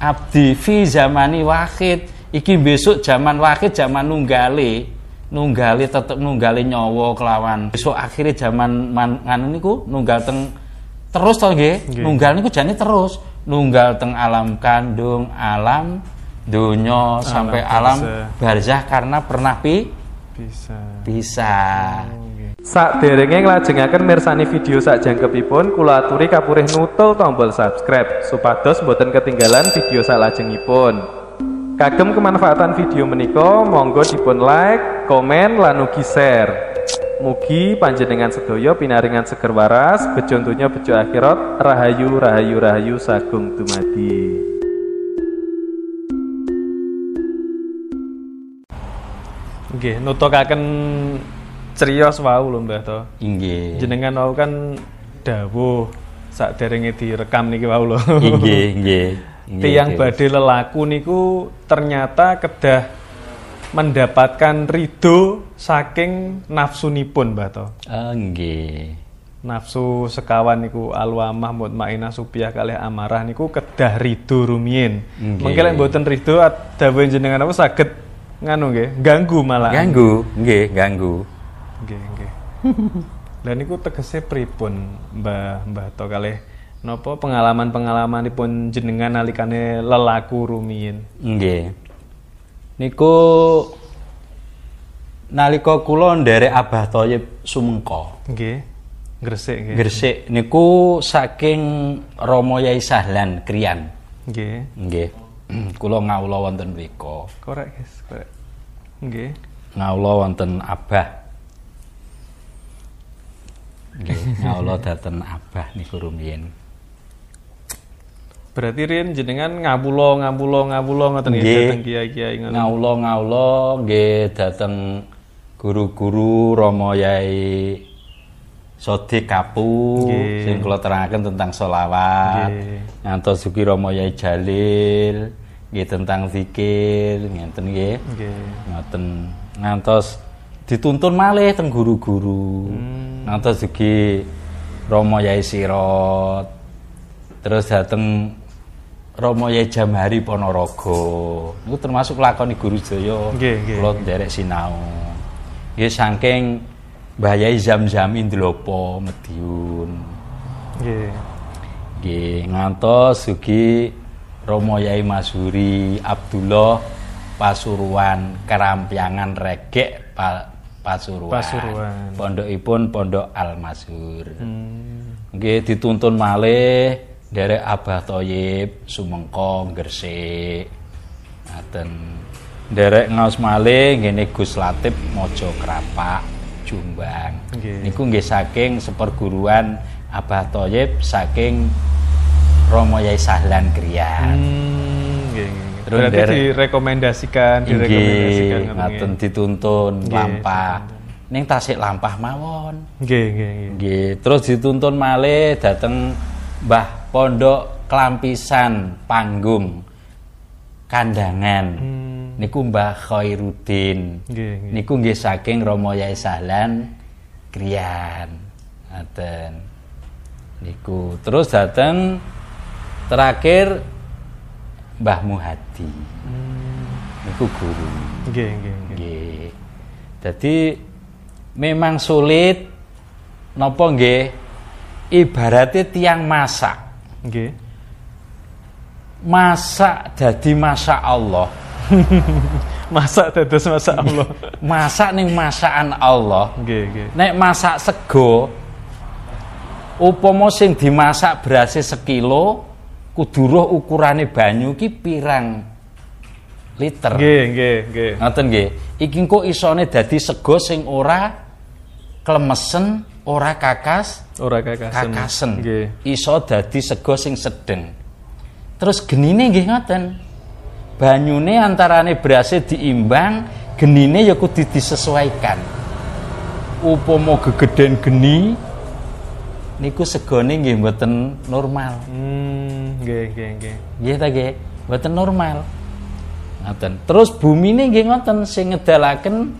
Abdi fi zamani Wakit. Iki besok zaman Wakit, zaman nunggale tetep nunggale nyawa kelawan. Besok akhirnya zaman nganu niku nunggal teng terus to nggih. Nunggal niku jane terus, nunggal teng alam kandung, alam donya sampai alam barzah karena pernah bisa. Saderenge nglajengaken mirsani video sak jangkepipun, kula aturi kapurih nutul tombol subscribe supados mboten ketinggalan video salajengipun. Kagem kemanfaatan video menika monggo dipun like, komen lan ugi share. Mugi panjenengan sedaya pinaringan seger waras, bejo donya bejo akhirat, rahayu sagung dumadi. Nggih, nutukaken cerios wau lho Mbah to. Nggih. Jenengan wau kan dawuh saderenge direkam niki wau lho. Nggih. Tiyang badhe lelaku niku ternyata kedah mendapatkan ridho saking nafsunipun Mbah to. Nggih. Nafsu sekawan niku alwamah mutmainah supiah kalih amarah niku kedah ridho rumiyin. Mengke lek mboten ridho dawuh jenengan apa saged nganu nggih, ganggu malah. Ganggu, nggih, ganggu. Nggih. Lah niku tegese pripun, Mbah to kalih napa pengalaman-pengalamanipun jenengan nalikane lelaku rumiyin? Nggih. Niku nalika kula nderek Abah Toyib Sumengko. Nggih. Gresik. Niku saking Romo Yai Sahlan Krian. Nggih. Kula ngawula wonten mriku. Korek, Guys. Korek. Nggih. Ngawula wonten Abah. Nggih, ngawula dhateng Abah niku rumiyin. Berarti riyen jenengan ngawula ngoten nggih dhateng kiai-kiai ngoten. Ngawula nggih dhateng guru-guru Romo Yai Soti Kapu sing kula terangaken tentang sholawat, ngantos ugi Romo Yai Jalil nggih tentang zikir ngenten nggih. Ngoten ngantos dituntun malih teng guru-guru. Ngantos ugi Romo Yai Sirot. Terus dateng Romo Yai Jamhari Ponorogo. Niku termasuk lakoni guru Jaya kula nderek sinau. Nggih saking Mbah Yai Zamzami Dlopo Madiun. Nggih. Ngantos ugi Romo Yai Masuri Abdullah Pasuruan Kerampyangan Regek Pasuruan. Pondokipun Pondok Al-Masur. Nggih dituntun malih nderek Abah Toyib Sumengko Gresik. Ngaten. Nderek ngaos malih ngene Gus Latif Mojo Kerapyak Jombang. Niku nggih saking seperguruan Abah Toyib saking Romo Yai Sahlan Krian. Berarti direkomendasikan ngoten dituntun lampah. Ning Tasik lampah mawon. Nggih. Terus dituntun malih dhateng Mbah Pondok Klampisan Panggung Kandangan. Niku Mbah Khairuddin. Niku nggih saking Romo Yai Sahlan Krian. Ngaten. Niku terus dateng terakhir Mbah Muhadi. Niku guru. Nggih. Jadi memang sulit napa nggih? Ibarate tiang masak. Nggih. Masak dadi masak Allah. Masak dados masak Allah. Masak ning masakan Allah. Nek masak sego upama sing dimasak berase sekilo kudu roh ukurane banyu ki pirang liter. Nggih. Ngoten nggih. Iki engko isone dadi sego sing ora klemesen, ora kakasen. Iso dadi sego sing sedeng. Terus genine nggih ngoten. Banyune antarane berase diimbang, genine ya kudu disesuaikan. Upama gegeden geni niku segone nggih mboten normal. Nggih. Nggih ta nggih, mboten normal. Ngoten. Terus bumine nggih ngoten sing ngedalaken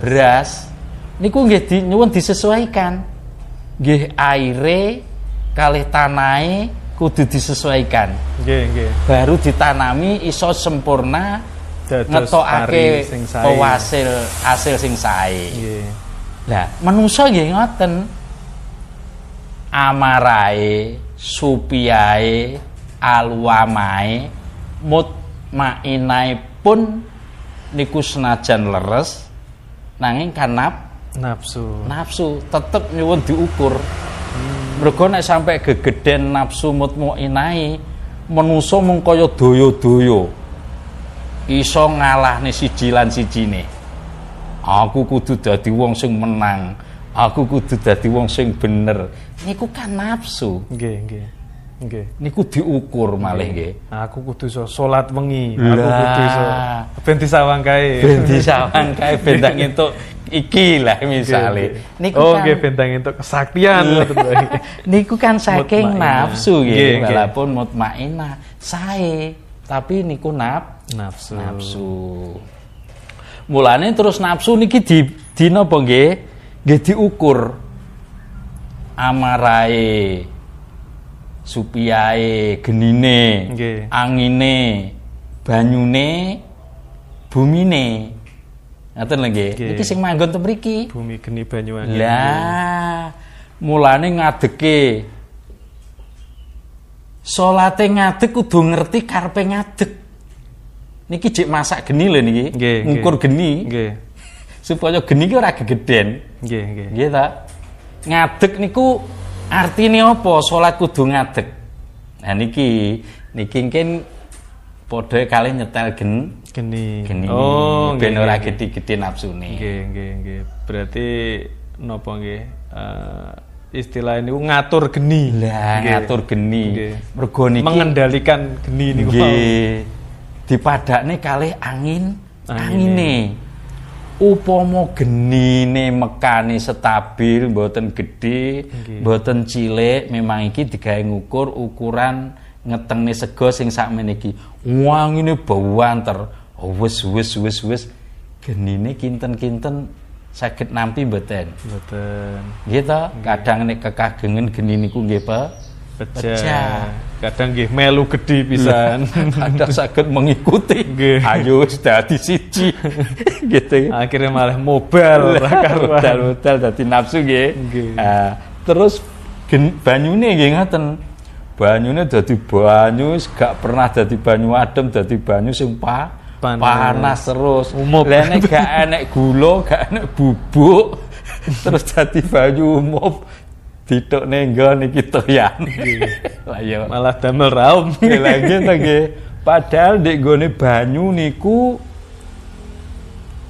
beras. Niku nggih nyuwun disesuaikan. Nggih aire kalih tanahe kudu disesuaikan. Baru ditanami iso sempurna ngetokake pewasil hasil sing sae. Lah manusa nggih ngoten. Amarae, supiae, aluamae, mutmainae pun niku senajan leres nanging kanap nafsu tetep nyuwun diukur. Mergo nek sampai gegeden nafsu mutmainae, manusa mung kaya daya-daya iso ngalahne siji lan sijine. Aku kudu dadi wong sing menang. Aku kudu dadi wong sing bener. Niku kan nafsu. Nggih. Niku diukur malih nggih. Aku kudu iso salat wengi, aku kudu iso ben disawang kae. Ben tak entuk iki lah misale. Niku kan nggih ben tak entuk kesaktian. Niku kan saking nafsu nggih, walaupun mutmainah sae, tapi niku nafsu. Mulane terus nafsu niki di napa nggih? Nggih diukur amarae, supiae, genine, angine, banyune, bumine. Ngaten lho nggih. Iki sing manggon ten mriki. Bumi, geni, banyu, angin. Lah, mulane ngadeke. Salate ngadeg kudu ngerti karepe ngadeg. Niki jek masak geni lho niki. Ngukur geni. Supaya geni ki ora gegeden. Nggih ta. Ngadeg niku artine apa? Salat kudu ngadeg. Nah niki mungkin padha kalih nyetel geni. Oh, ben ora gede-gede nafsune. Nggih. Berarti napa nggih? Istilah niku ngatur geni. Lah, ngatur geni. Mergo niki mengendalikan geni niku. Nggih. Dipadakne kalih angine. Upama genine mekane stabil, mboten gedhe, mboten cilik, memang iki digawe ngukur ukuran ngetenge sego sing sakmene iki. Wangine bawanter, wis genine kinten-kinten saged nampi mboten. Mboten. Nggih ta, kadang nek kekagengen geni niku nggih pecah. Kadang nggih melu gedhi pisan. Ada saged mengikuti. Ayo wis dadi siji. Gitu. Akhirnya malah mobal ora karuan. Modal dadi nafsu nggih. Terus banyune nggih ngoten. Banyune dadi banyu gak pernah dadi banyu adem, dadi banyu sing panas terus. Lah nek gak enek gula, gak enek bubuk, terus dadi banyu umum. Didok nenggon iki toyan. Lah ya malah damel raum. Lagi ta nggih. Padahal ndek gone banyu niku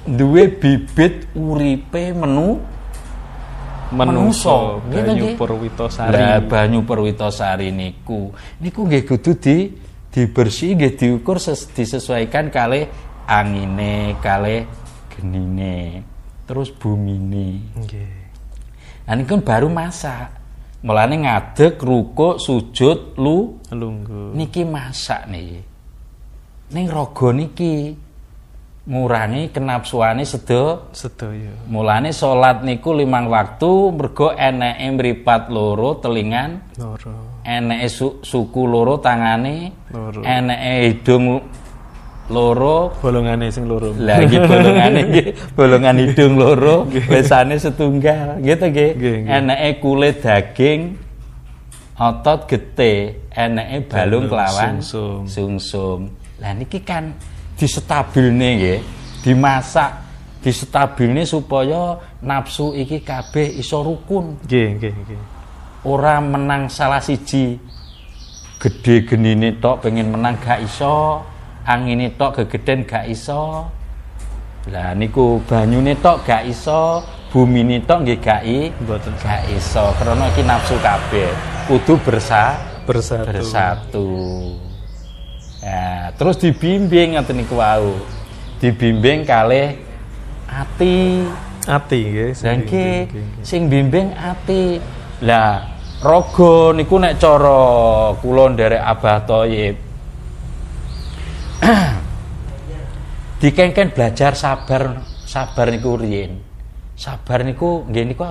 duwe bibit uripe menungso. Banyu Purwitasari. Lah banyu Purwitasari niku nggih kudu dibersihi nggih diukur disesuaikan kalih angine, kalih genine, terus bumine. Nggih. Nah, ini kan baru masak. Mulane ngadeg, rukuk, sujud, lungguh. Niki masak niki. Ning raga niki ngurangi kenapsuane sedaya. Mulane salat niku 5 waktu mergo eneke mripat 2, telingan 2. Eneke suku 2, tangane 2. Eneke hidung 2, bolongane sing 2. Lah iki bolongane nggih, bolongan hidung 2, wesane setunggal. Nggih to nggih. Eneke kulit daging, otot getih, eneke balung kelawan sungsum. Lah niki kan disetabilne nggih, dimasak, disetabilne supaya nafsu iki kabeh iso rukun. Nggih. Ora menang salah siji. Gedhe genine tok pengin menang gak iso. Angine tok gegeden gak iso. Lah niku banyune tok gak iso, bumine tok nggih gak iso. Karena iki nafsu kabeh kudu bersatu. Ya, terus dibimbing ngoten niku wau. Dibimbing kalih ati nggih. Lah nggih sing bimbing ati. Lah raga niku nek cara kula nderek Abah Toyib dikengken belajar sabar niku riyen. Sabar niku nggih niku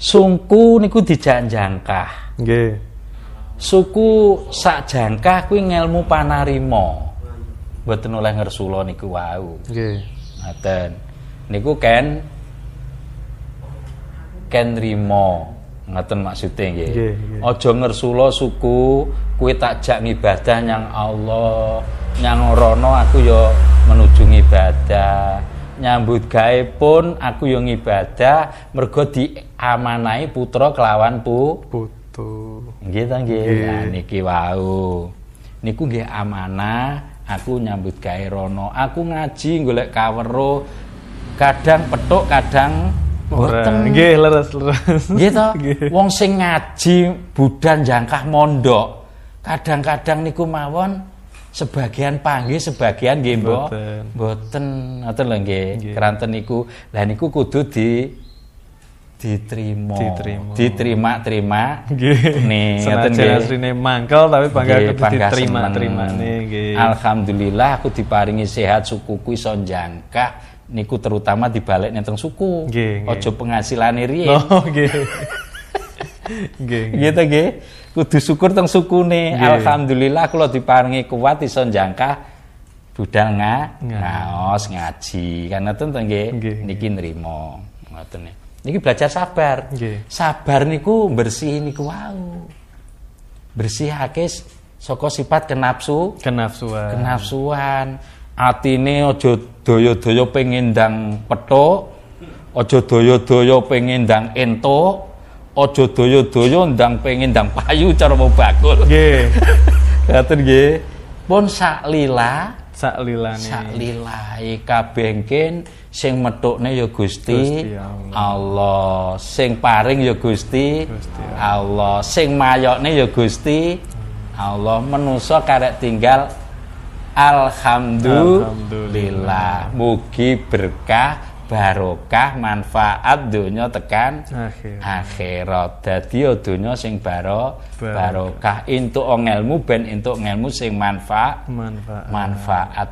sungku niku dijanjangkah. Nggih. suku sakjangkah kuwi ngelmu panarima. Mboten oleh ngersula niku wau. Nggih. Ngaten. Niku ken rima. Ngaten maksude nggih. Aja ngersula suku kuwi takjak ngibadah nyang Allah, nyang rono aku ya menuju ngibadah. Nyambut gawe pun aku ya ngibadah mergo diamanahi putra kelawan putu. Nggih ta nggih. Nah niki wau. Niku nggih amanah. Aku nyambut gawe rono, aku ngaji golek kawero, kadang petuk kadang boten. Nggih leres. Nggih to. Wong sing ngaji budhal jangkah mondok. Kadang-kadang niku mawon sebagian panggih, sebagian nggih boten. Ngoten lho nggih. Keranten niku, lah niku kudu diterima nih senajan asline mangkel tapi bangga aku diterima nih. Alhamdulillah aku diparingi sehat, sukuku iso njangkah niku terutama dibalik nenteng suku ojo penghasilan riye gitu nggih kudu syukur teng sukune. Alhamdulillah aku lho diparingi kuat iso njangkah budal ngaos ngaji karena tenten nggih niki nrimo ngoten. Niki belajar sabar. Sabar niku bersih niku wau. Bersihake saka sifat kenafsuan. Atine aja daya-daya pengin ndang petuk, aja daya-daya pengin ndang entuk, aja daya-daya ndang pengin ndang payu cara bakul. Nggih. Ngaten nggih. Pun sak lilane kabengken sing metukne ya Gusti Allah, sing paring ya Gusti Allah, sing mayokne ya Gusti Allah, menusa karek tinggal alhamdulillah. Mugi berkah barokah manfaat donya tekan akhirat. Dadi donya sing barokah entuk ngelmu ben entuk ngelmu sing manfaat.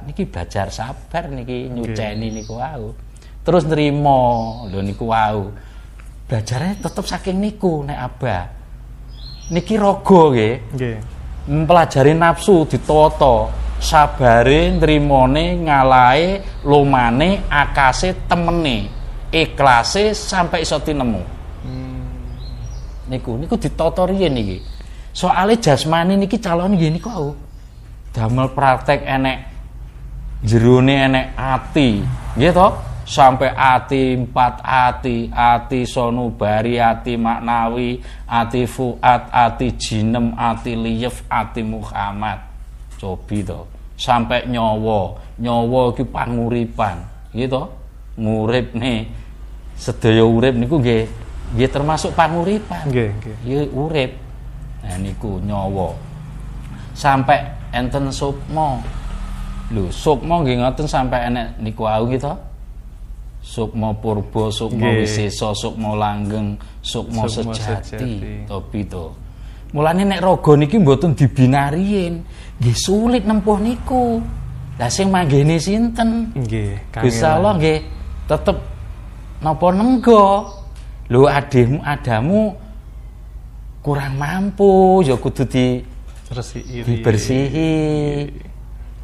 Niki belajar sabar niki nyuceni niku wau. Terus nerima lho niku wau. Belajarane tetep saking niku nek Abah. Niki raga nggih. Nggih. Mempelajari nafsu ditata. Sabare nrimone ngalahe lumane akase temene ikhlase sampai iso tinemu. Niku ditata riyen iki. Soale jasmani niki calon nggih niku aku. Damel praktek enek jerone enek ati. Nggih to? Sampai ati empat ati sonubari, ati maknawi, ati fuad, ati jinem, ati liyef, ati Muhammad. Cobi to sampai nyawa iki panguripan nggih to nguripne sedaya urip niku nggih termasuk panguripan nggih ya urip. Nah niku nyawa sampai enten sukma lho sukma nggih ngoten sampai enek niku au nggih to sukma purba sukma wisesa sukma langgeng sukma sejati cobi to. Mulane nek raga niki mboten dibinariyen, nggih sulit nempuh niku. Lah sing manggene sinten? Nggih, insyaallah nggih tetep napa nenggo. Lho adamu kurang mampu ya kudu dibersihi.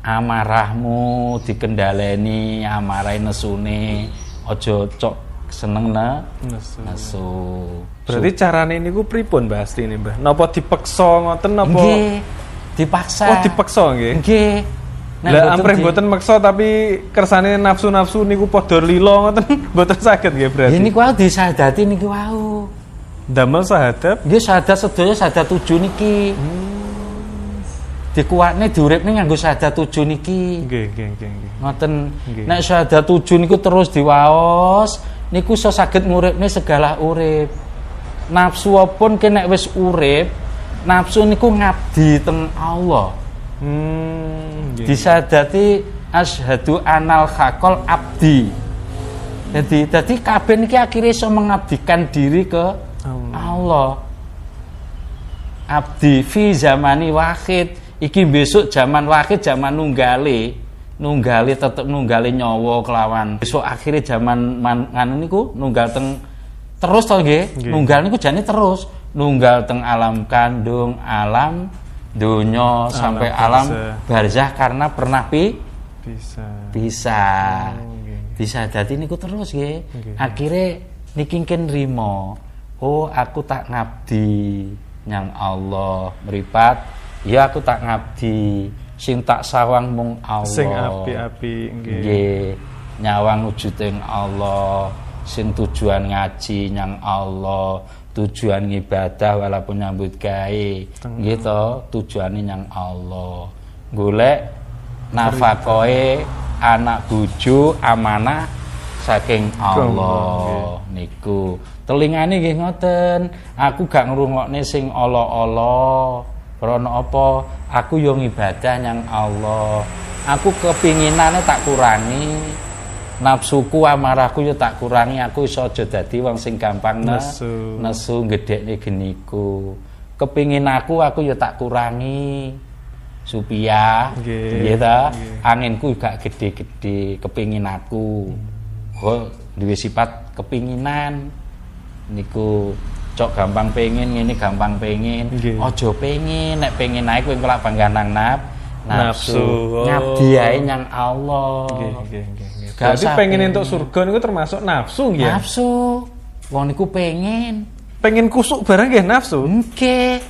Amarahmu dikendhaleni, amarahe nesune aja cok seneng nesu. Berarti carane niku pripun Mbah Astine Mbah? Napa dipeksa ngoten napa? Nggih. Dipaksa. Oh, dipeksa nggih. Nggih. Lah ampreh mboten meksa tapi kersane nafsu-nafsu niku padha lila ngoten mboten saged nggih berarti. Niki wae disadati niki wae. Damel sahadat. Nggih sahadat sedaya sahadat 7 niki. Dikuatne diuripne nganggo syahadat 7 niki. Nggih. Ngoten. Nek syahadat 7 niku terus diwaos, niku iso saged nguripne segala urip. Nafsu pun nek wis urip, nafsu niku ngabdi teng Allah. Disadati asyhadu anal khaqol abdi. Dadi kabeh niki akhire iso mengabdikan diri ke Allah. Abdi fi zamani Wakit. Iki besok zaman Wakit, zaman nunggale tetep nunggale nyawa kelawan. Besok akhirnya zaman nganu niku nunggal terus to nggih. Nunggal niku jane terus. nunggal teng alam kandung, alam donya sampai alam barzah karena pernah bisa. Bisa jadi niku terus nggih. Okay. Akhire niki ken rimo. Oh, aku tak ngabdi nyang Allah meripat. Ya aku tak ngabdi sing tak sawang mung Allah. Sing api-api nggih. Nggih. Nyawang wujuding Allah. Sing tujuan ngaji nyang Allah, tujuan ibadah walaupun nyambut gawe. Nggih to, tujuane nyang Allah. Golek nafakoe anak bojo amanah saking Allah niku. Telingane nggih ngoten, aku gak ngrungokne sing ala-ala. Krana apa? Aku yo ngibadah nyang Allah. Aku kepinginane tak kurangi. Nafsuku amarahku yo tak kurangi, aku iso aja dadi wong sing gampang nesu gedhekne geniku. Kepingin aku yo tak kurangi. Supaya anginku gak gede-gede, kepingin aku duwe sifat kepinginan niku. Cok gampang pengen ngene, gampang pengen aja pengen, nek pengen ae kowe kelak pangganang nafsu ngabdi ae nyang Allah. Berarti pengen entuk surga niku termasuk nafsu nggih. Nafsu wong niku pengen kusuk barang nggih nafsu. Nggih.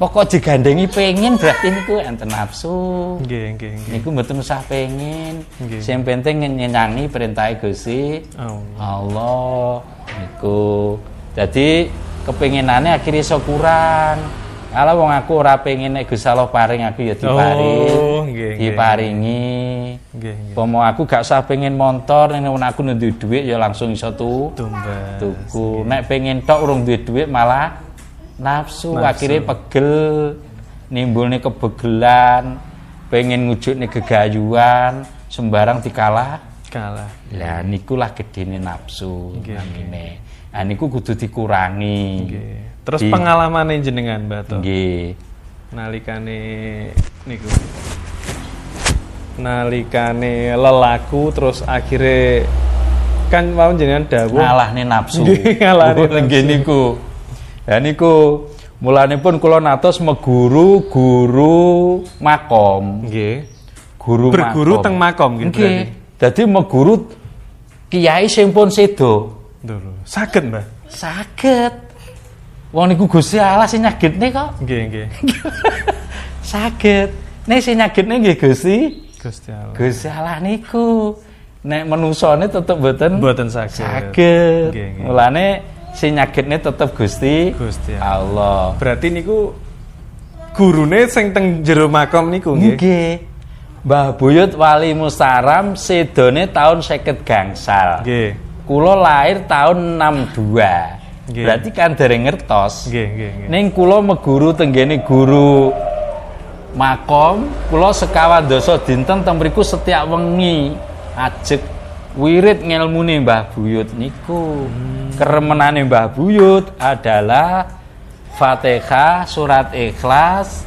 Pokok digandengi pengen berarti niku enten nafsu. Nggih, nggih, nggih. Niku mboten usah pengen. Sing penting nyenengi perintahe Gusti Allah niku. Dadi kepenginane akhire iso kurang. Ala wong aku ora pengen nek Gusti Allah paring aku ya diparing. Oh, nggih, nggih. Diparingi. Nggih, nggih. Pomo aku gak usah pengen montor, nek aku nduwe dhuwit ya langsung iso tuku. Nek pengen tok urung duwe dhuwit malah nafsu. Akhirnya pegel, nimbulnya kebegelan, pengen ngujudnya gegayuan, sembarang dikalah. Lah nikulah gedene nafsu. Nah niku kudu dikurangi. Terus pengalaman jenengan Mbah to? Nggih. Nalikane lelaku terus akhirnya kan mau jenengan dawuh ngalahne nafsu. Nggih niku. Ya niku mulane pun kula natos meguru makom. Nggih. Guru berguru teng makom gitu berarti. Dadi meguru Kiai Sempon Sedo. Lho, saged, Mbah. Saged. Wong niku Gusti Allah sing nyagedne kok. Nggih. Saged. Nek sing nyagedne nggih Gusti Allah. Gusti Allah niku. Nek menusane tetep mboten saged. Saged. Mulane sing nyagedne tetep Gusti Allah. Berarti niku gurune sing teng jero makam niku nggih. Nggih. Mbah Buyut Wali Mustaram sedone tahun 50 gangsal. Nggih. Kula lahir tahun 62. Nggih. Berarti kan dereng ngertos. Nggih. Ning kula meguru tenggene guru makam, kula sekawan dasa dinten teng mriku setiap wengi ajeg wirid ngelmune Mbah Buyut niku. Keremenane Mbah Buyut adalah Fatihah, surat Ikhlas,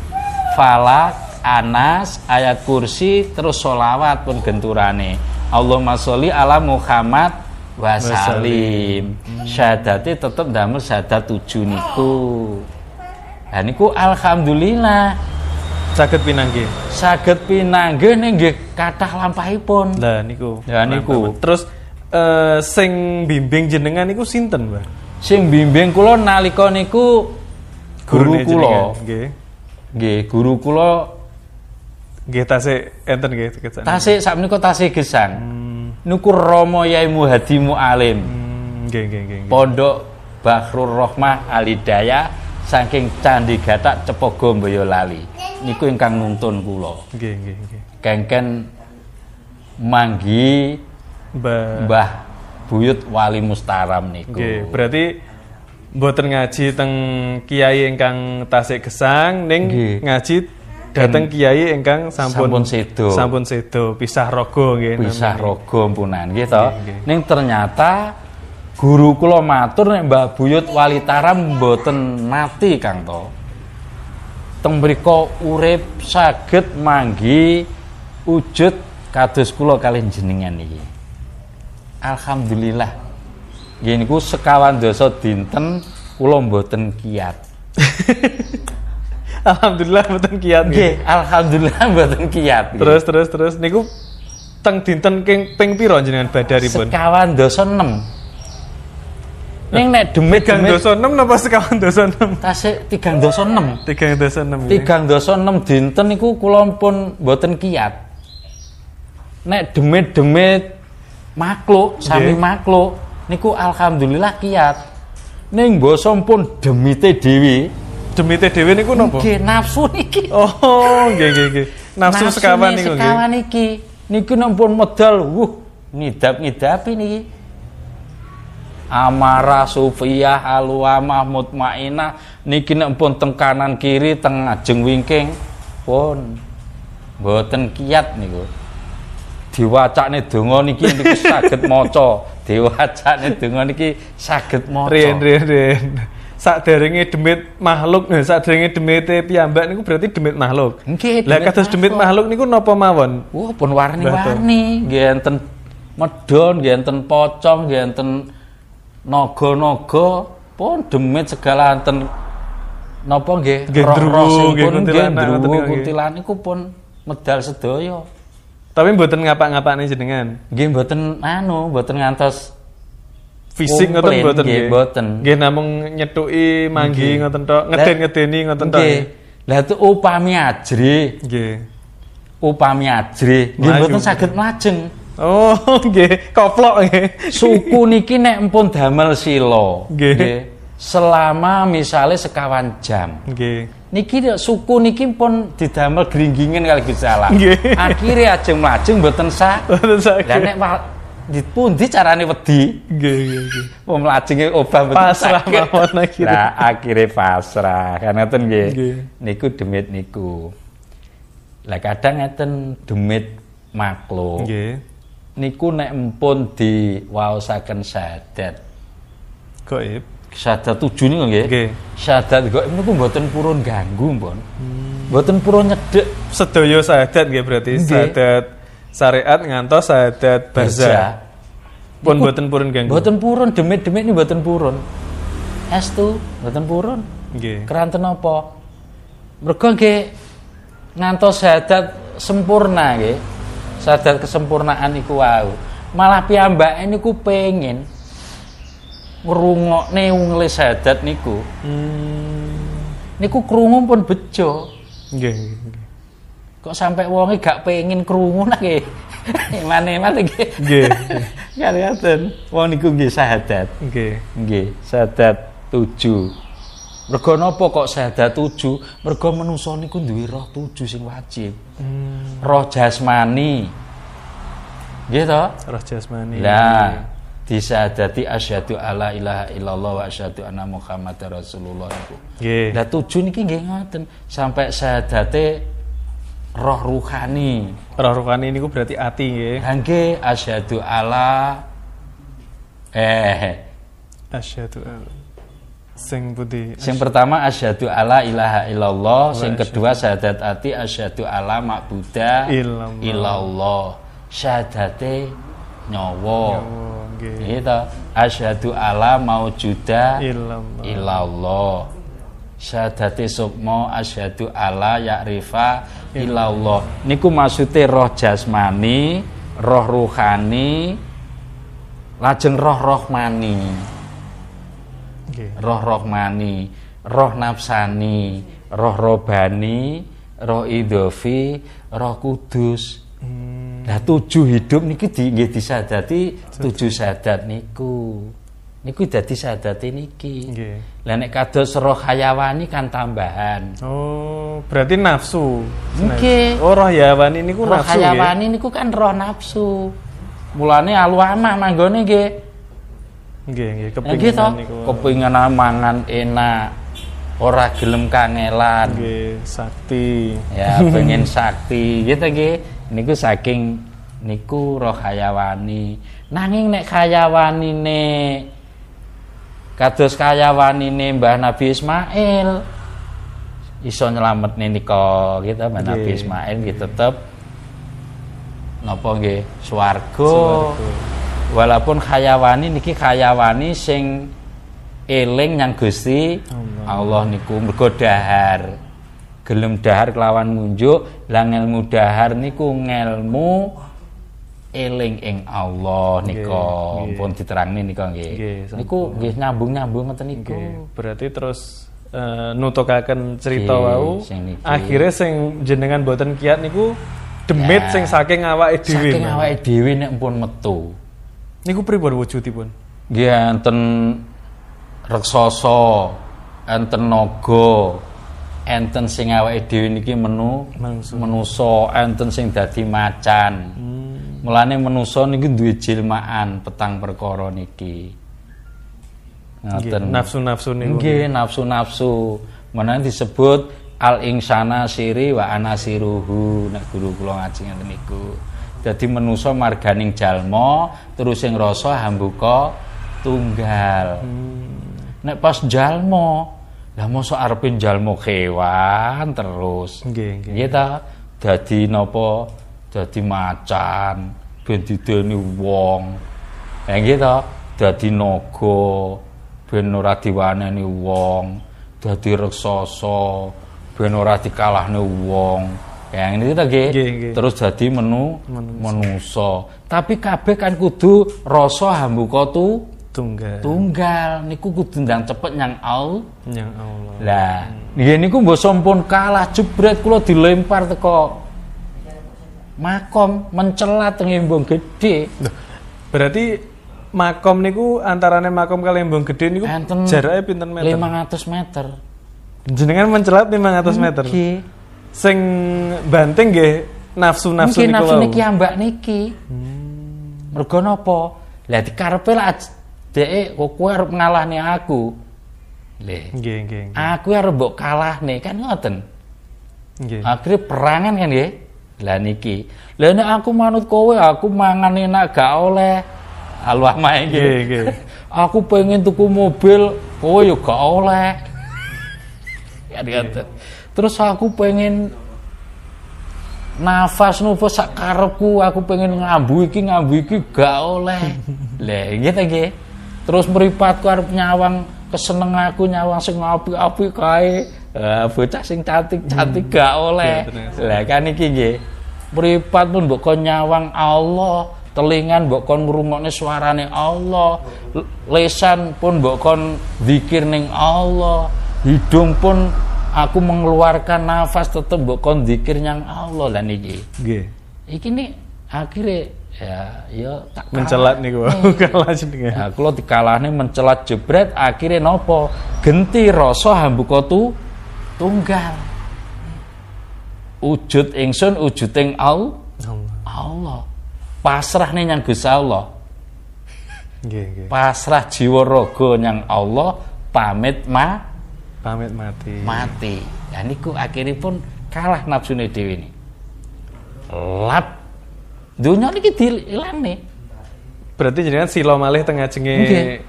Falak, Anas, ayat kursi, terus sholawat pun genturane. Allahumma sholli ala Muhammad wa sallim. Syahadate tetep damel syahadat 7 niku. Lah niku alhamdulillah saged pinanggih ning nggih kathah lampahipun. Lah niku. Ya niku. Terus sing bimbing jenengan niku sinten, Mbah? Sing bimbing kula nalika niku guru kula. Nggih. Nggih, guru kula nggih tasih enten nggih. Tasih sakmenika tasih gesang. Niku Romo Yai Muhadimu Alim. Nggih. Pondok Bahrur Rohmah Al-Hidayah saking Candigatak Cepogo Boyolali niku ingkang nuntun kula. Nggih. Kengken manggi Mbah Buyut Wali Mustaram niku. Nggih, berarti mboten ngaji teng kiai ingkang tasih gesang ning ngaji dhateng kiai ingkang sampun sedo pisah raga nggih. Pisah raga ampunan nggih to. Ning ternyata guru kula matur nek Mbah Buyut Wali Taram mboten mati Kang to. Teng mriku urip saged manggi wujud kados kula kalih jenengan iki. Alhamdulillah. Nggih niku sekawan dasa dinten Kulo mboten kiat. Alhamdulillah mboten kiat. Nggih, alhamdulillah mboten kiat. Terus niku teng dinten ping pira jenengan badari pun? Sekawan dosa 6. Ning nek demit dosa 6 napa sekawan dosa 6? Tasik 3 dosa 6. 3 dosa 6. 3 dosa 6 dinten niku kula pun mboten kiat. Nek demit-demit makhluk sami makhluk niku alhamdulillah kiat. Ning basa pun demite dhewe. Demite dhewe niku napa? Nggih, nafsu niki. Oh, nggih. Nafsu sekawan niku. Sekawan iki. Niki nampun modal, ngidap-ngidapi niki. Amarah, sufiyah, aluamah, mutmainah. Niki nampun teng kanan kiri, teng ajeng wingking. Pun, mboten kiat niku. Diwacane donga niki niku saged maca. Diwacane donga niki saged maca. Rien. Saderenge demit makhluk, saderenge demite piyambak niku berarti demit makhluk. Nggih. Lah kados demit makhluk niku napa mawon? Wah, pun warni-warni. Nggih enten medon, nggih enten pocong, nggih enten naga-naga, pun demit segala enten napa nggih? Roh-roh pun nggih kuntilan niku pun medal sedaya. Tapi mboten ngapak-ngapakne jenengan. Nggih mboten mboten ngantos fisik ngoten mboten nggih. Nggih namung nyetuki manggi ngoten tok, ngeden-ngedeni ngoten tok. Nggih. Lah tu upami ajri. Nggih. Upami ajri. Nggih mboten saged mlajeng. Oh, nggih, koplok nggih. Suku niki nek empun damel sila. Nggih. Selama misale sekawan jam. Nggih. Niki suku niki pun didamel gringgingen kali Gusti Allah. Nggih. Akhire ajeng mlajeng mboten sak. Mboten sak. Lah nek dipundi carane wedi. Nggih. Wong lajenge obah mboten pasrah mawon akhire. Lah akhire pasrah. Kan ngoten nggih. Niku demit niku. Lah kadang ngeten demit makhluk. Nggih. Niku nek empun diwaosaken syahadat. Gaib. Syahadat 7 niku nggih. Nggih. Syahadat gaib niku mboten purun ganggu, Mbon. Mboten purun nyedhek sedaya syahadat nggih berarti syahadat syariat ngantos sadat barza pun mboten purun ganggu. Mboten purun demit-demit niku mboten purun. Estu mboten purun. Nggih. Keranten napa? Mergo nggih ngantos sadat sempurna nggih. Sadat kesempurnaan iku wau. Malah piyambake niku pengin ngrungokne ungle sadat niku. Niku krungu pun bejo. Nggih. Kok sampai wonge gak pengin krungu nggih. Eman-eman nggih. Nggih. Ngaten. Wong niku nggih syahadat. Nggih. Nggih, syahadat 7. Mergo napa kok syahadat 7? Mergo manusa niku duwe roh 7 sing wajib. Roh jasmani. Nggih to? Roh jasmani. Lah, disahadati asyhadu alla ilaha illallah wa asyhadu anna muhammadar rasulullah niku. Nggih. Lah 7 niki nggih ngoten, sampai syahadate roh ruhani. Roh ruhani niku berarti ati nggih. Ha nggih, asyhadu alla asyhadu alla. Sing budi. Sing pertama asyhadu alla ilaha illallah, sing kedua syahadat ati asyhadu alla ma'buda illallah. Syahadate nyawa. Nggih. Gitu. Asyhadu alla maujuda illallah. Syahadati sukmo asyhadu alla ya'rifa illallah. Niku maksude roh jasmani, roh ruhani, lajeng roh rohmani. Nggih. Roh rohmani, roh nafsani, roh robani, roh idhofi, roh kudus. Lah 7 hidup niki nggih disadati 7 sadat niku. Niku dadi sadate niki. Nggih. Lah nek kados roh hayawani kan tambahan. Oh, berarti nafsu. Nggih. Oh, roh hayawani niku roh nafsu. Roh hayawani niku kan roh nafsu. Mulane aluamah manggone nggih. Nggih, kepinginan niku. Kepinginan mangan enak, ora gelem kangelan. Nggih, sakti. Ya, pengen sakti. Gitu nggih. Niku saking niku roh hayawani. Nanging nek hayawanine kados kayawanine Mbah Nabi Ismail iso nyelametne nika kita Mbah Nabi Ismail nggih tetep napa nggih swarga. Walaupun khayawani niki khayawani sing eling yang Gusti Allah niku mergo dahar gelem dahar kelawan ngunjuk lan ilmu dahar niku ngelmu eling ing Allah niku pun diterangne niku nggih niku nggih nyambung-nyambung ngoten niku berarti terus nutukaken cerita wau akhire sing jenengan boten kiat niku demit sing saking awake dhewe saking awake dhewe nek pun metu niku pripun wujudipun nggih enten reksoso, enten naga, enten sing awake dhewe niki menuso, enten sing dadi macan. Mulane menuso niki duwe jilmaan petang perkara niki. Ngoten. Nafsu-nafsu niku. Nggih, nafsu-nafsu. Menawi disebut al-insana siri wa anasiruhu nek guru kula ngaji ngeten niku. Dadi menuso marganing jalma, terus sing rasa hambuka tunggal. Nek pas jalmo, lah mosok arepe jalmo kewan terus. Nggih, nggih. Nggih ta, dadi napa? Dadi macan, ben dideni wong. Lah nggih ta, dadi naga, ben ora diwaneni wong. Dadi raksasa, ben ora dikalahne wong. Ya ngene ta nggih. Terus dadi manusa. Tapi kabeh kan kudu rasa hambuka tu tunggal niku kudu ndang cepet nyang Allah. Lah, nggih niku mbok sampun kalah jebret kula dilempar teko makom mencelat teng embung gedhe. Berarti makom niku antarane makom kali embung gedhe niku jarake pinten meter? 500 meter. Jenengan mencelat 500 meter. Nggih. Sing banting nggih nafsu-nafsu niku. Nggih nafsu niki ambak niki. Mergo napa? Lah dikarepe lak dek, aku harus mengalahkan aku. Leh, aku harus bok kalah nih kan ngoten. Akhirnya perangan kan ya. Lah niki, lah nek aku manut kowe, aku mangan enak gak oleh. Alwah main gitu. Aku pengen tuku mobil, kowe yo gak oleh. Ya ngoten. Terus aku pengen nafas sakarepku, aku pengen ngambu iki gak oleh. Lah gitu nggih. Terus meripatku arep nyawang keseneng aku nyawang sing apik-apik kae bocah sing cantik-cantik gak oleh lah kan iki nggih mripat pun mbok kon nyawang Allah telingan mbok kon ngrungokne suarane Allah lesan pun mbok kon zikir ning Allah hidung pun aku mengeluarkan nafas tetep mbok kon zikir nyang Allah lah niki nggih iki nih akhire ya tak mencelat niku kalah jenengan. Ya kula dikalahne mencelat jebret akhire napa? Genti rasa hambuka tu tunggal. Wujud ingsun wujuding Allah. Pasrahne nyang Gusti Allah. Nggih, nggih. Pasrah jiwa raga nyang Allah pamit mati. Mati. Lah niku akhiripun kalah nafsune dhewe niki. Lap dunia niki dilane. Berarti jenengan sila malih teng ajenge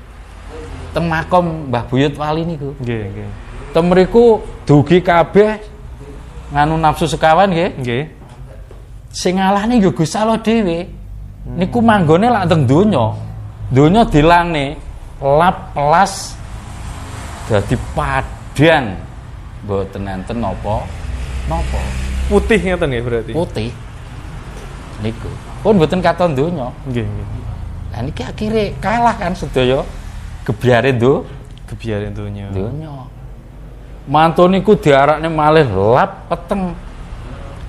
teng makom Mbah Buyut Wali niku. Nggih, nggih. Tem mriku dugi kabeh nganu nafsu sekawan nggih. Nggih. Sing ngalahne ya Gusti Allah dhewe. Niku manggone lak teng donya. Donya dilangne lap pelas dadi padhang. Mboten enten napa. Putih ngeten nggih berarti. Putih. Niku pun mboten katon donya. Nggih, nggih. Lah niki akhire kalah kan sedaya gebyare donya. Donya. Mantun niku diarakne malih lap peteng.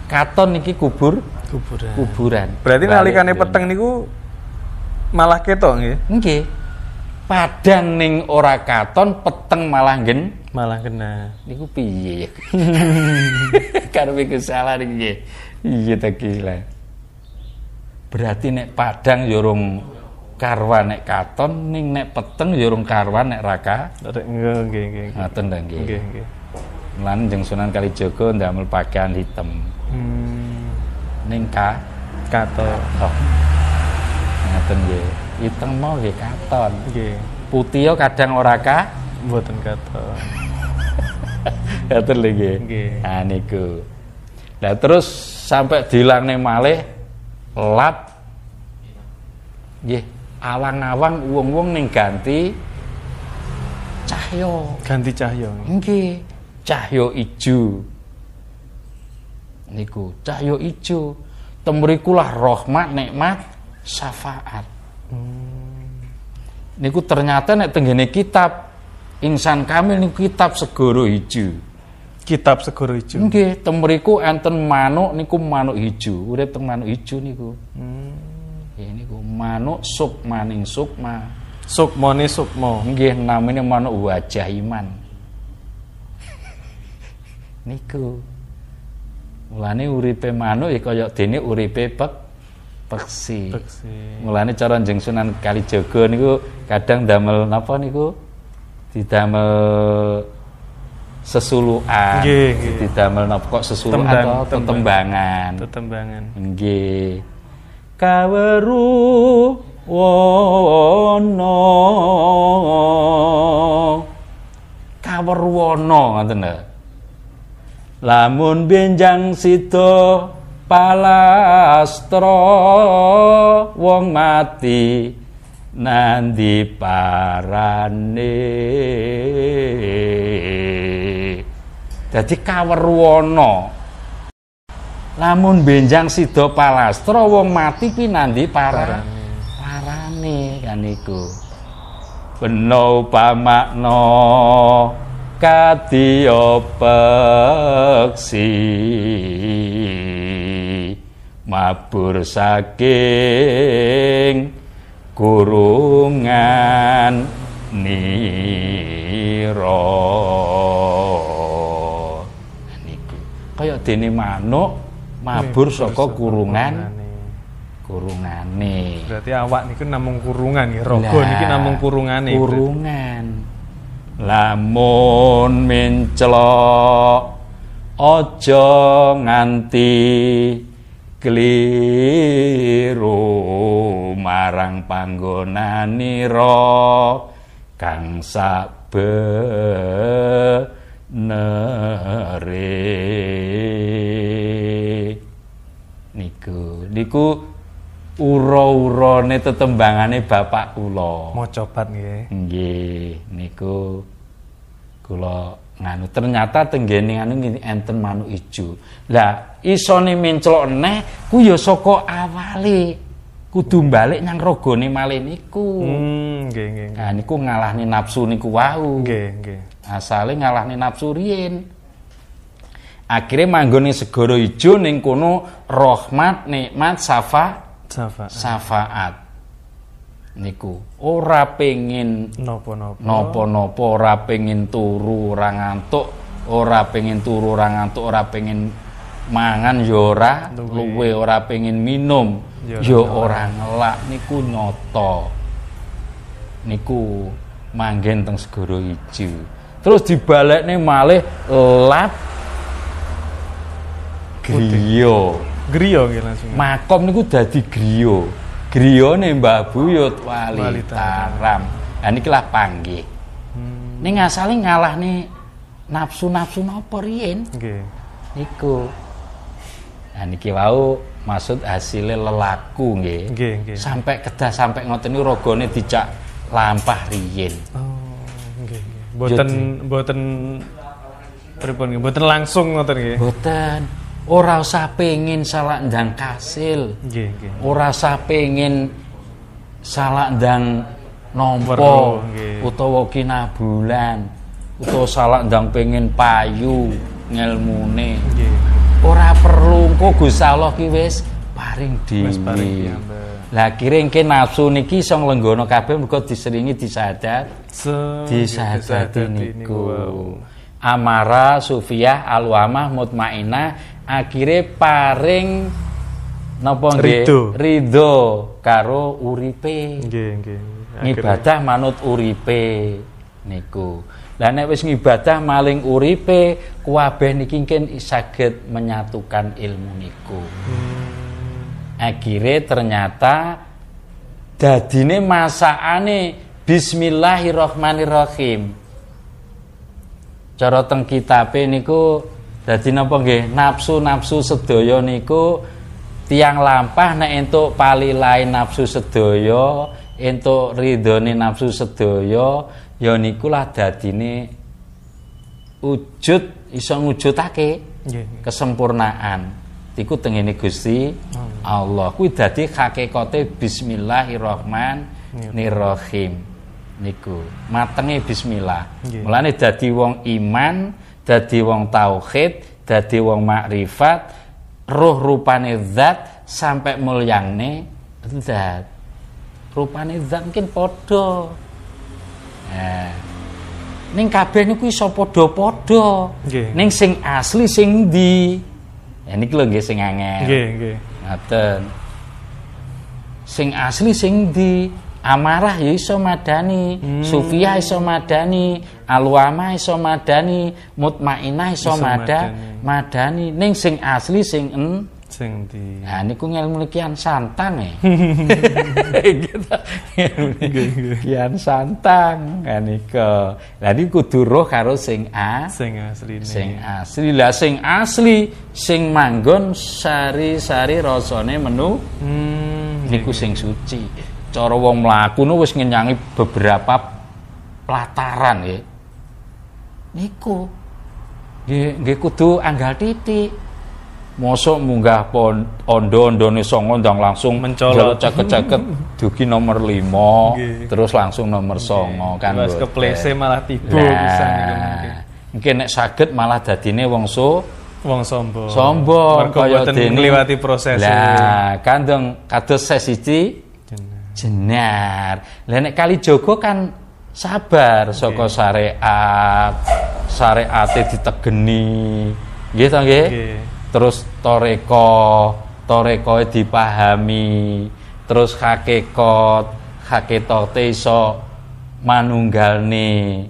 Katon niki kuburan. Berarti nalikane peteng niku malah ketok nggih. Nggih. Padang ning ora katon peteng malah kena. Niku piye ya? Karepe kesalahan nggih. Iya ta gila. Berarti nek padang ya rung karwan nek katon ning nek peteng ya rung karwan nek raka. Nggih. Ngoten ta nggih. Nggih. Lan jeng Sunan Kalijaga ndamel pakaian hitam. Ning katon. Ngoten nggih. Hitam mau nggih katon. Nggih. Putih kadang ora mboten katon. Ngoten lho nggih. Ah niku. Lah terus sampai dilangne malih lap nggih awang-awang wong-wong ning ganti cahyo. Ganti cahyo. Nggih, cahyo ijo. Niku cahyo ijo. Temrikulah rahmat, nikmat, syafaat. Niku ternyata nek tenggene kitab Insan Kamil niku kitab segoro ijo. Kitab segoro ijo. Nggih, temriku enten manuk niku manuk ijo, urip teng manuk ijo niku. Ya niku manuk sukmaning sukma. Sukmane sukma. Nggih, namine manuk wajah iman. Niku mulane uripe manuk ya kaya dene uripe peksi. Mulane cara Kanjeng Sunan Kalijaga niku kadang damel napa niku? Didamel sesuluan. Didamel napa kok sesuluan atau tetembangan. Tetembangan. Nggih. Kaweru wono. Kawerwana ngoten lho. Lamun benjang sida palastra wong mati nandi parane. Dadi kawerwana. Lamun benjang sida palastra wong mati ki nandi parane kan niku. Beno pamakno katiya peksi mabur saking kurungan nira niku kaya dene manuk mabur saka kurungane berarti awak niku namung kurungan nggih raga niki namung kurungane kurungan. Lamun mencelok aja nganti keliru marang panggonanira kang sabenere niku ura-urane tetembangane bapak kula. Mocobat nggih. Nggih, niku kula nganu ternyata tenggene anu enten manuk ijo. Lah isone menclok neh ku ya saka awale. Kudu balik nang rogone malih niku. Nggih, nggih. Nah niku ngalahne nafsu niku wau. Nggih, nggih. Asale ngalahne nafsu riyen. Akhire manggone segara ijo ning kono rahmat, nikmat, syafaat niku ora pengin napa-napa ora pengin turu ora ngantuk ora pengin mangan ya ora luwe ora pengin minum ya ora ngelak niku nyata niku manggen teng segara ijo terus dibalekne malih lap griya. Griya nggih langsung. Makom niku dadi griya. Griyane Mbah Buyut Wali Mustaram. Ha niki lah panggih. Ning asale ngalahne nafsu-nafsu napa riyen? Nggih. Niku. Ha niki wau maksud hasilnya lelaku nggih. Nggih, nggih. Sampai kedah sampai ngoten niku ragane dijak lampah riyen. Oh, nggih, nggih. Mboten pripun nggih, mboten langsung ngoten nggih. Mboten. Ora usah pengin salak ndang kasil. Nggih, nggih. Ora usah pengin salak ndang nampa utawa kinabulan, utawa salak ndang pengin payu ngelmune. Nggih. Ora perlu engko Gusti Allah ki wis paring dhewe. Lah kire engke nafsu niki iso nglenggono kabeh mergo diseringi disadat. Disadat niku. Amara, Sufiyah, Alwamah, Mutmainah akhirnya paring napa nggih ridho karo uripe nggih nggih ngibadah manut uripe niku lah nek wis ngibadah maling uripe kuwabeh niki kengken saged menyatukan ilmu niku. Akhirnya ternyata dadine masakane bismillahirrahmanirrahim cara teng kitabe niku. Dadi napa nggih nafsu-nafsu sedaya niku tiyang lampah nek entuk pali lain nafsu sedaya entuk ridhone nafsu sedaya ya niku lah dadine wujud iso ngujudake kesempurnaan. Iku tengene Gusti Allah. Kuwi dadi hakikate bismillahirrahmanirrahim. Niku matenge bismillah. Mulane dadi wong iman, dadi wong tauhid, dadi wong makrifat, roh rupane zat sampai mulyangne zat. Rupane zat mungkin padha. Ning kabeh niku iso padha-padha. Ning sing asli sing ndi? Ya niku lho nggih sing angel. Nggih, nggih. Ngaten. Sing asli sing ndi? Amarah ya iso madani, sufiyah iso madani, alwamah iso madani, mutmainah iso madani. Ning sing asli sing sing ndi? Ha niku ilmu kian santang e. Kian santang kan niku. Lah niku kudu roh karo sing sing asline. Sing asli lah sing asli sing manggon sari-sari rasane menu. Niku sing suci. Cara wong mlaku wis ngenyangi beberapa pelataran nggih. Niku. Nggih kudu anggal titik. Mosok munggah ondo-ondone songo ndang langsung mencolot caket-caket dugi nomor 5 terus langsung nomor 9 kan wis keplese malah tiba pisan niku mungkin nek saged malah dadine wong sombong kaya dene ngliwati proses lah kandung kados sesiji jenar lah nek Kalijaga kan sabar saka syariate ditegeni nggih to nggih terus toreko dipahami terus hakikote iso manunggalne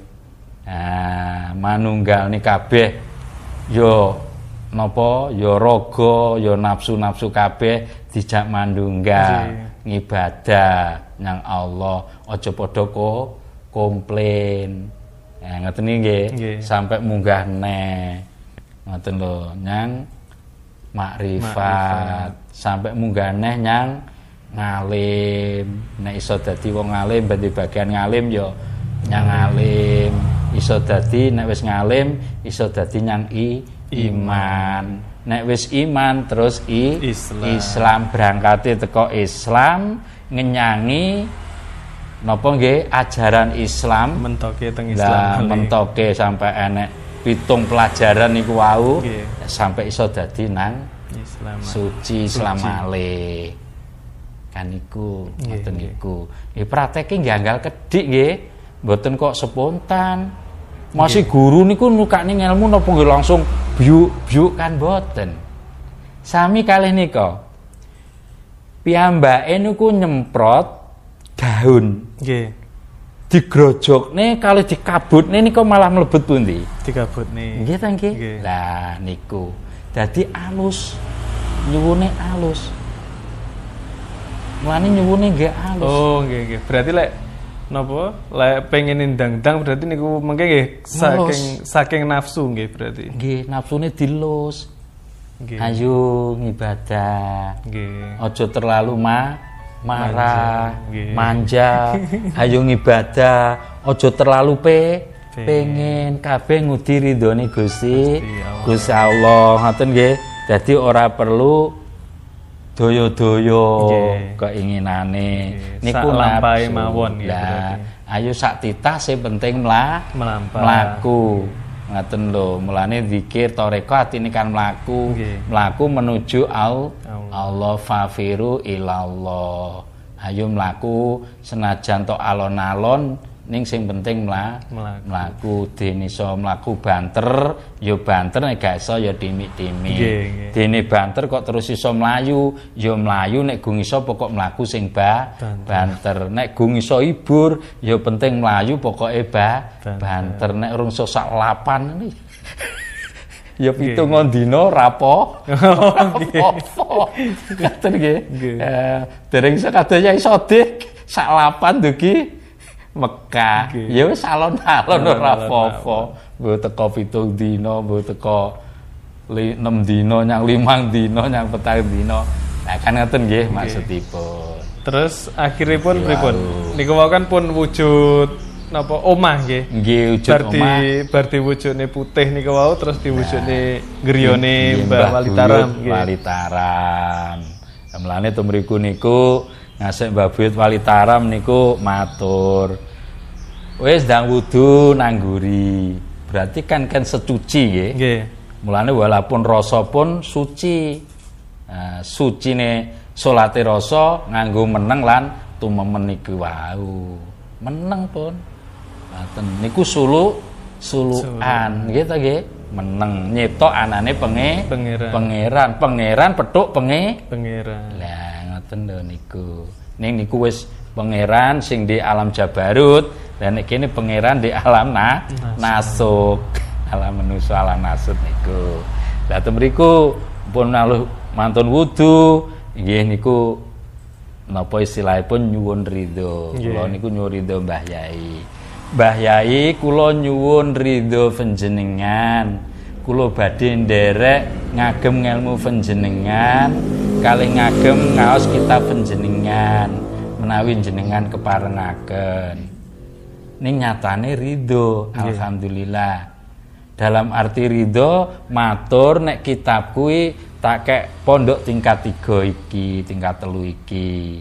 manunggalne kabeh yo napa yo raga yo nafsu-nafsu kabeh dijak mandunggal ngibadah nang Allah aja padha komplain ngoten nggih sampai munggah neh ngoten lho nang makrifat sampai munggah neh nyang ngalim nek iso dadi wong alim ben bagian ngalim ya nyang ngalim iso dadi nek wis ngalim iso dadi nyang iman nek wis iman terus Islam berangkate teko Islam ngenyangi napa nggih ajaran Islam mentoke teng Islam mentoke sampai enek pitung pelajaran niku wau sampai iso dadi nang suci selamale kan niku ngoten niku prakteke nggih anggal kedhik nggih mboten kok spontan masih guru niku nukakne ilmu napa nggih langsung byuk-byuk kan mboten sami kalih nika piyambake niku nyemprot daun nggih digrojokne kalau dikabutne niku malah mlebet pundi dikabutne nggih ta nggih lah niku dadi alus nyuwune alus mulane nyuwune nggih alus oh nggih berarti lek napa lek pengin ndang-ndang berarti niku mengke nggih saking nafsu nggih berarti nggih nafsune dilus nggih ayo ngibadah nggih aja terlalu marah, manja, ayo ngibadah, ojo terlalu pengen kabeh ngudi ridhone Gusti Allah, ngoten nggih. Dadi ora perlu doyo-doyo keinginane. Niku lampahe mawon nggih. Lah, ayo sak titah sing penting mlaku. Ngaten lho, mulane zikir tarekah atine kan mlaku menuju Allah fafiru ilallah. Ayo mlaku senajan tok alon-alon ning sing penting mlaku dene iso mlaku banter ya banter nek gak iso ya dimik-dimik. Dene banter kok terus iso mlayu ya mlayu nek gung iso pokok mlaku sing banter. Nek gung iso hibur ya penting mlayu pokoke banter. Nek rungsuh sak lapan ya pitung dina rapo. Ngaten nggih. Dereng sakadaya iso dik sak lapan dugi Mekah, ya wis alon-alon ora apa-apa. Mbok teko 7 dina, mbok teko 6 dina, nyang 5 dina, nyang 4 dina. Nah, kan ngoten nggih maksudipun. Terus akhirnya pun pripun niku wau kan pun wujud napa omah nggih. Nggih wujud omah. Bar diwujudne putih niku wau terus diwujudne griyane Mbah Wali Taram nggih. Wali Taram. Mulane tumriku niku ngasih Mbah Buyut Wali Taram niku matur. Wis ndang wudu nangguri. Berarti kan secuci nggih. Nggih. Mulane walaupun rasa pun suci. Sucine solate rasa nganggo meneng lan tumemen niku wau. Meneng pun. Ngaten niku sulukan nggih ta nggih. Meneng nyetok anane pangeran petuk pangeran. Lah ngoten lho niku. Ning niku wis pangeran sing di alam Jabarut dan iki ne pangeran di alam Nasuk. Alam manusa alam Nasuk niku. Lah temriku pun aluh mantun wudu. Nggih niku napa istilahipun nyuwun ridho. Kula niku nyuwun ridho Mbah Yai. Mbah Yai kula nyuwun ridho panjenengan. Kula badhe nderek ngagem ngelmu panjenengan, kalih ngagem ngaos kitab panjenengan. Menawi jenengan keparengaken. Ning nyatane ridho, alhamdulillah. Dalam arti ridho matur nek kitab kuwi tak kek pondok tingkat 3 iki, tingkat 3 iki.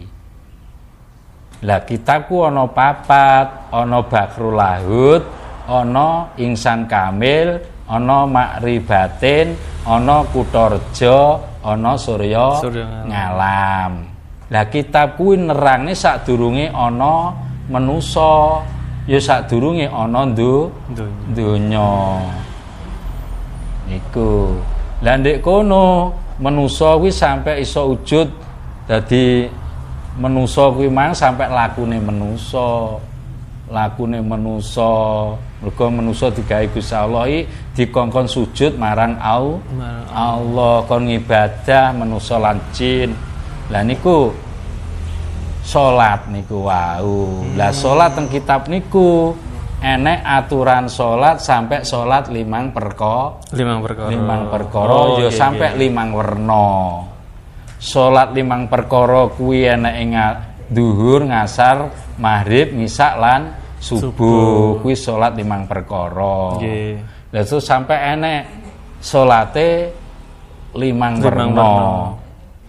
Lah kitabku ana 4, ana Bakrul Lahud, ana Insan Kamil, ana Makribatin, ana Kutorjo, ana Surya Ngalam. Lah kitab kuwi nerangne sadurunge ana manusa, ya sadurunge ana donya. Niku lan ndek kono manusa kuwi sampai iso wujud dadi manusa kuwi mang sampai lakune manusa mergo manusa digawe Gusti Allah iki dikongkon sujud marang Allah kon ngibadah manusa lan jin. Lah niku salat niku wau. Lah salat teng kitab niku enek aturan sholat sampai sholat 5 perkara ya sampai 5 werna. Sholat 5 perkara kuwi enek ing dhuhur, ngasar, maghrib, ngisak lan subuh. Kuwi sholat 5 perkara. Nggih. Lah terus sampai enek sholate 5 werna.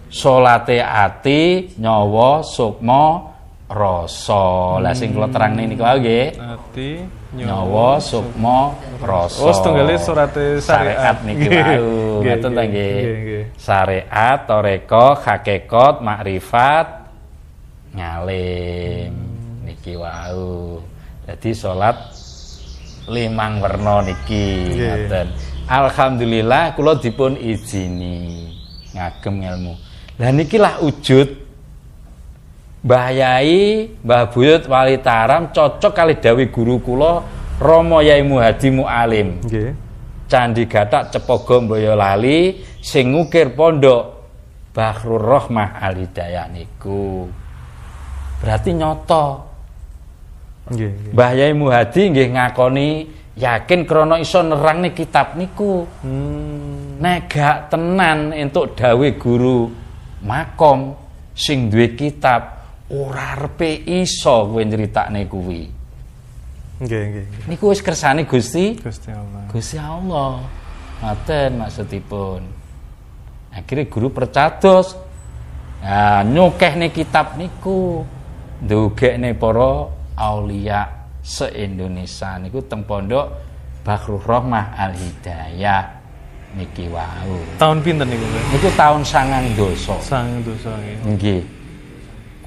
Sholate ati, nyawa, sukma, rasa. Lah sing kula terangne niku nggih. Ati, nyawa, sukma, rasa. Wis tunggale surate syariat niki wau. Ngaten ta nggih. Syariat, toreko, hakikot, makrifat, ngalim niki wau. Dadi salat 5 werna niki. Ngaten. Alhamdulillah kula dipun izini ngagem ilmu. Lah nikilah wujud Mbah Yai, Mbah Buyut Wali Taram cocok kali dawuh guru kula Romo Yai Muhadi Muhalim. Nggih. Candigatak Cepogo Boyolali sing ngukir Pondok Bahrur Rohmah Al-Hidayah niku. Berarti nyata. Nggih. Mbah Yai Muhadi nggih ngakoni yakin krana iso nerangne kitab niku. Nek gak tenan entuk dawuh guru makom sing duwe kitab ora arepe iso kowe nyritakne kuwi. Nggih, nggih. Niku wis kersane Gusti Allah. Maten maksudipun. Akhire guru percados. Nah, nyukehne kitab niku ndogekne para aulia se-Indonesia niku teng Pondok Bahrur Rohmah Al-Hidayah niki wau. Tahun pinten niku? Niku tahun 92. 92 nggih. Nggih.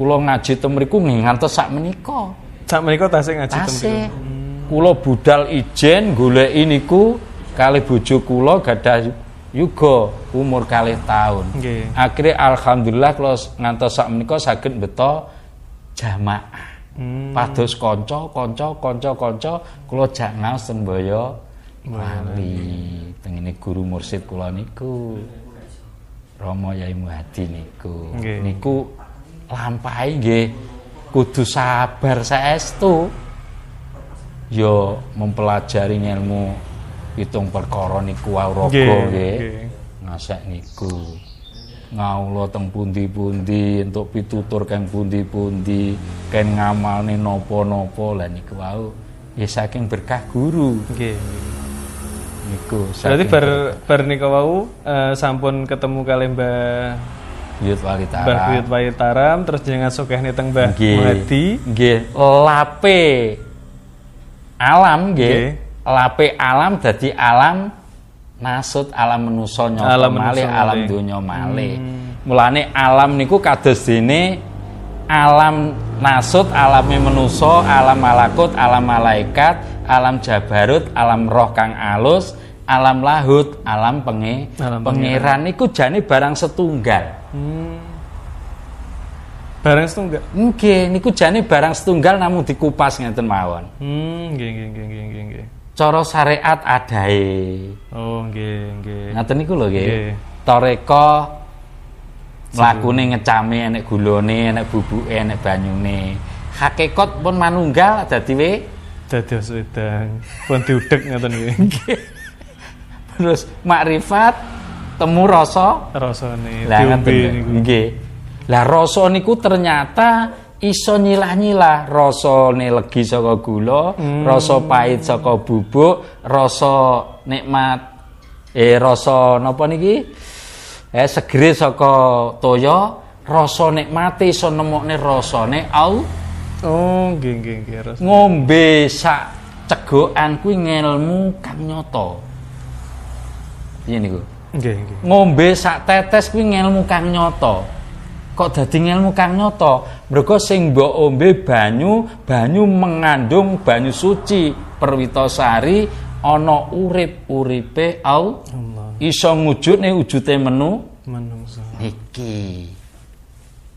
Kula ngaji temriku ngantos sak menika. Sak menika tasih ngaji temriku. Kula budal ijen goleki niku kalih bojo kula gadah yuga umur 2 tahun. Nggih. Akhire alhamdulillah kula ngantos sak menika saged beto jamaah. Pados kanca kula jak ngaos ten Boyolali. Tengene guru mursid kula niku Romo Yai Muhadi niku. Niku lampahi nggih kudu sabar saestu ya mempelajari ilmu pitung perkara niku auraga nggih ngasek niku ngaulo teng pundi-pundi entuk pitutur keng pundi-pundi ken ngamalne napa-napa lan niku wau ya saking berkah guru nggih niku. Berarti bar niku wau sampun ketemu kali Mbah Buyut Wali Taram terus jenengan sugihne teng Mbah Muhadi nggih lape alam nggih lape alam dadi alam maksud alam manusa nyoba malih alam donya malih. Mulane alam niku kados dene alam nasut, alame manusa, alam malakut, alam malaikat, alam jabarut, alam roh kang alus, alam lahut, alam pangeran niku jane barang setunggal. Barang setunggal. Nggih, niku jane barang setunggal namung dikupas ngeten mawon. Nggih. Cara syariat adae. Oh nggih. Ngaten niku lho nggih. Toreko mlakune ngecame enek gulone, enek bubuke, enek banyune. Hakikat pun manunggal dadi we dados wedang. Pun diudhek ngoten kuwi. Nggih. Terus makrifat temu rasa, rasane diombe niku. Nggih. Lah rasa niku ternyata iso nyilah-nyilah, rasane legi saka gula, rasa pahit saka bubuk, rasa nikmat rasa napa niki? Segere saka toya, rasa nikmate iso nemokne rasane au. Oh, nggih. Ngombe sak cegokan kuwi ngelmu kang nyata. Piye niku? Nggih. Ngombe sak tetes kuwi ngelmu kang nyata. Kok dadi ilmu kang nyata mergo sing mbok ombe banyu mengandung banyu suci perwitasari ana urip-uripe au iso ngujudne wujute menungsa iki.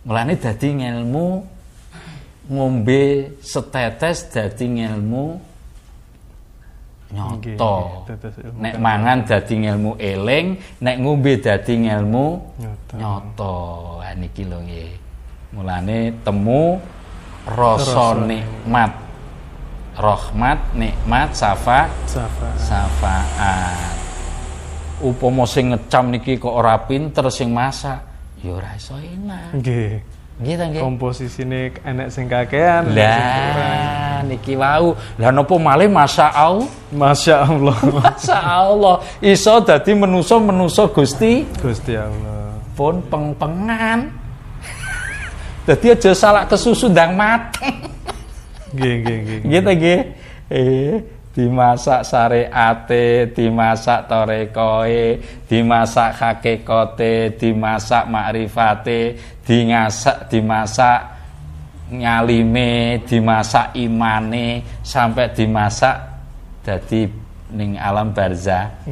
Mulane dadi ilmu ngombe setetes dadi ilmu nyata. Nek mangan dadi ilmu eling, nek ngombe dadi ilmu nyata. Ha niki lho nggih. Mulane temu rasa nikmat. Rahmat, nikmat, syafaat. Upama sing ngecam niki kok ora pinter sing masak, ya ora iso enak. Nggih. Nggih ta nggih. Komposisine enek sing kakean. Lah niki wau. Lah napa malih Masya Allah. Iso dadi menusa Gusti Allah. Pun pengpengan. Dadi aja salah kesusu ndang mateng. Nggih. Nggih ta nggih. Dimasak syariate, dimasak torekoe, dimasak hakikote, dimasak makrifate, dimasak ngalime, dimasak imane, sampai dimasak dadi ning alam barzah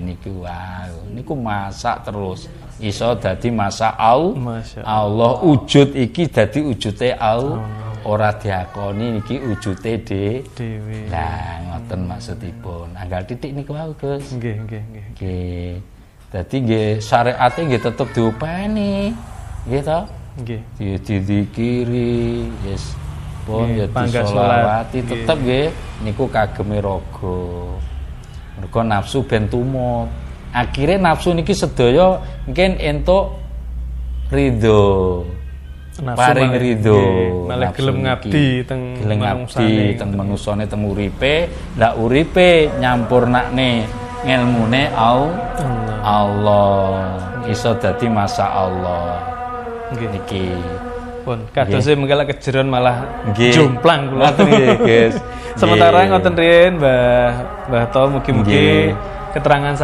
niku wow. Niku masak terus. Iso dadi masak Allah wujud iki dadi wujude Allah. Ora diakoni niki wujute dhewe. Lah ngoten maksudipun. Anggal titik niku wae, Gus. Nggih. Dadi nggih syariate nggih tetep diopeni. Nggih to? Nggih. Didikiri, yes. Pun ya disolawati tetep nggih niku kageme raga. Mergo nafsu ben tumut. Akhire nafsu niki sedaya mungkin entuk ridho. Paring ridho malah gelem ngabdi teng manungsane teng uripe la uripe nyampurnakne ngelmune Allah iso dadi masa Allah nggih niki pun kadose mengkala kejeron malah jomplang kula nggih guys. Sementara ngoten riyen Mbah To mugi-mugi keterangan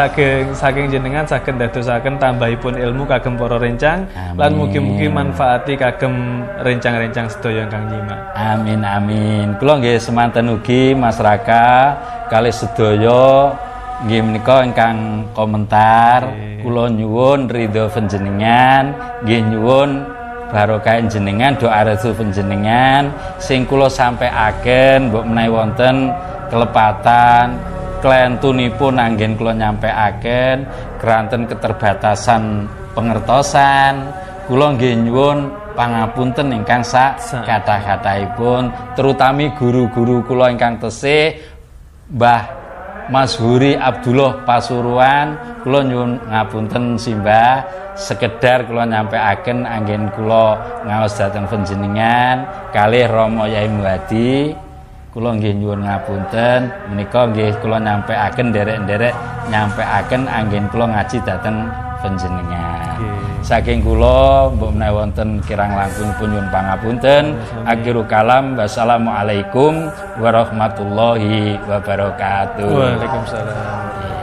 saking jenengan saged dadosaken tambahipun ilmu kagem para rencang lan mugi-mugi manfaati kagem rencang-rencang sedaya ingkang nyimak. Amin. Kula nggih semanten ugi masyarakat kalih sedaya nggih menika ingkang komentar kula nyuwun ridho panjenengan nggih nyuwun barokah panjenengan doa restu panjenengan sing kula sampaiaken mbok menawi wonten kelepatan klentunipun anggen kula nyampaiaken keranten keterbatasan pengertosan kula nggih nyuwun pangapunten ingkang sakatah-katahipun terutami guru-guru kula ingkang tesih Mbah Masuri Abdullah Pasuruan, kula nyuwun ngapunten simbah, sekedar kula nyampaiaken anggen kula ngaos dhateng panjenengan kalih Romo Yai Muhadi. Kula nggih nyuwun ngapunten, menika nggih kula nyampaiaken nderek-nderek nyampaiaken anggen kula ngaji dhateng panjenengan. Saking kula mbok menawi wonten kirang langkung nyuwun pangapunten. Akhirul kalam, wassalamualaikum warahmatullahi wabarakatuh. Waalaikumsalam.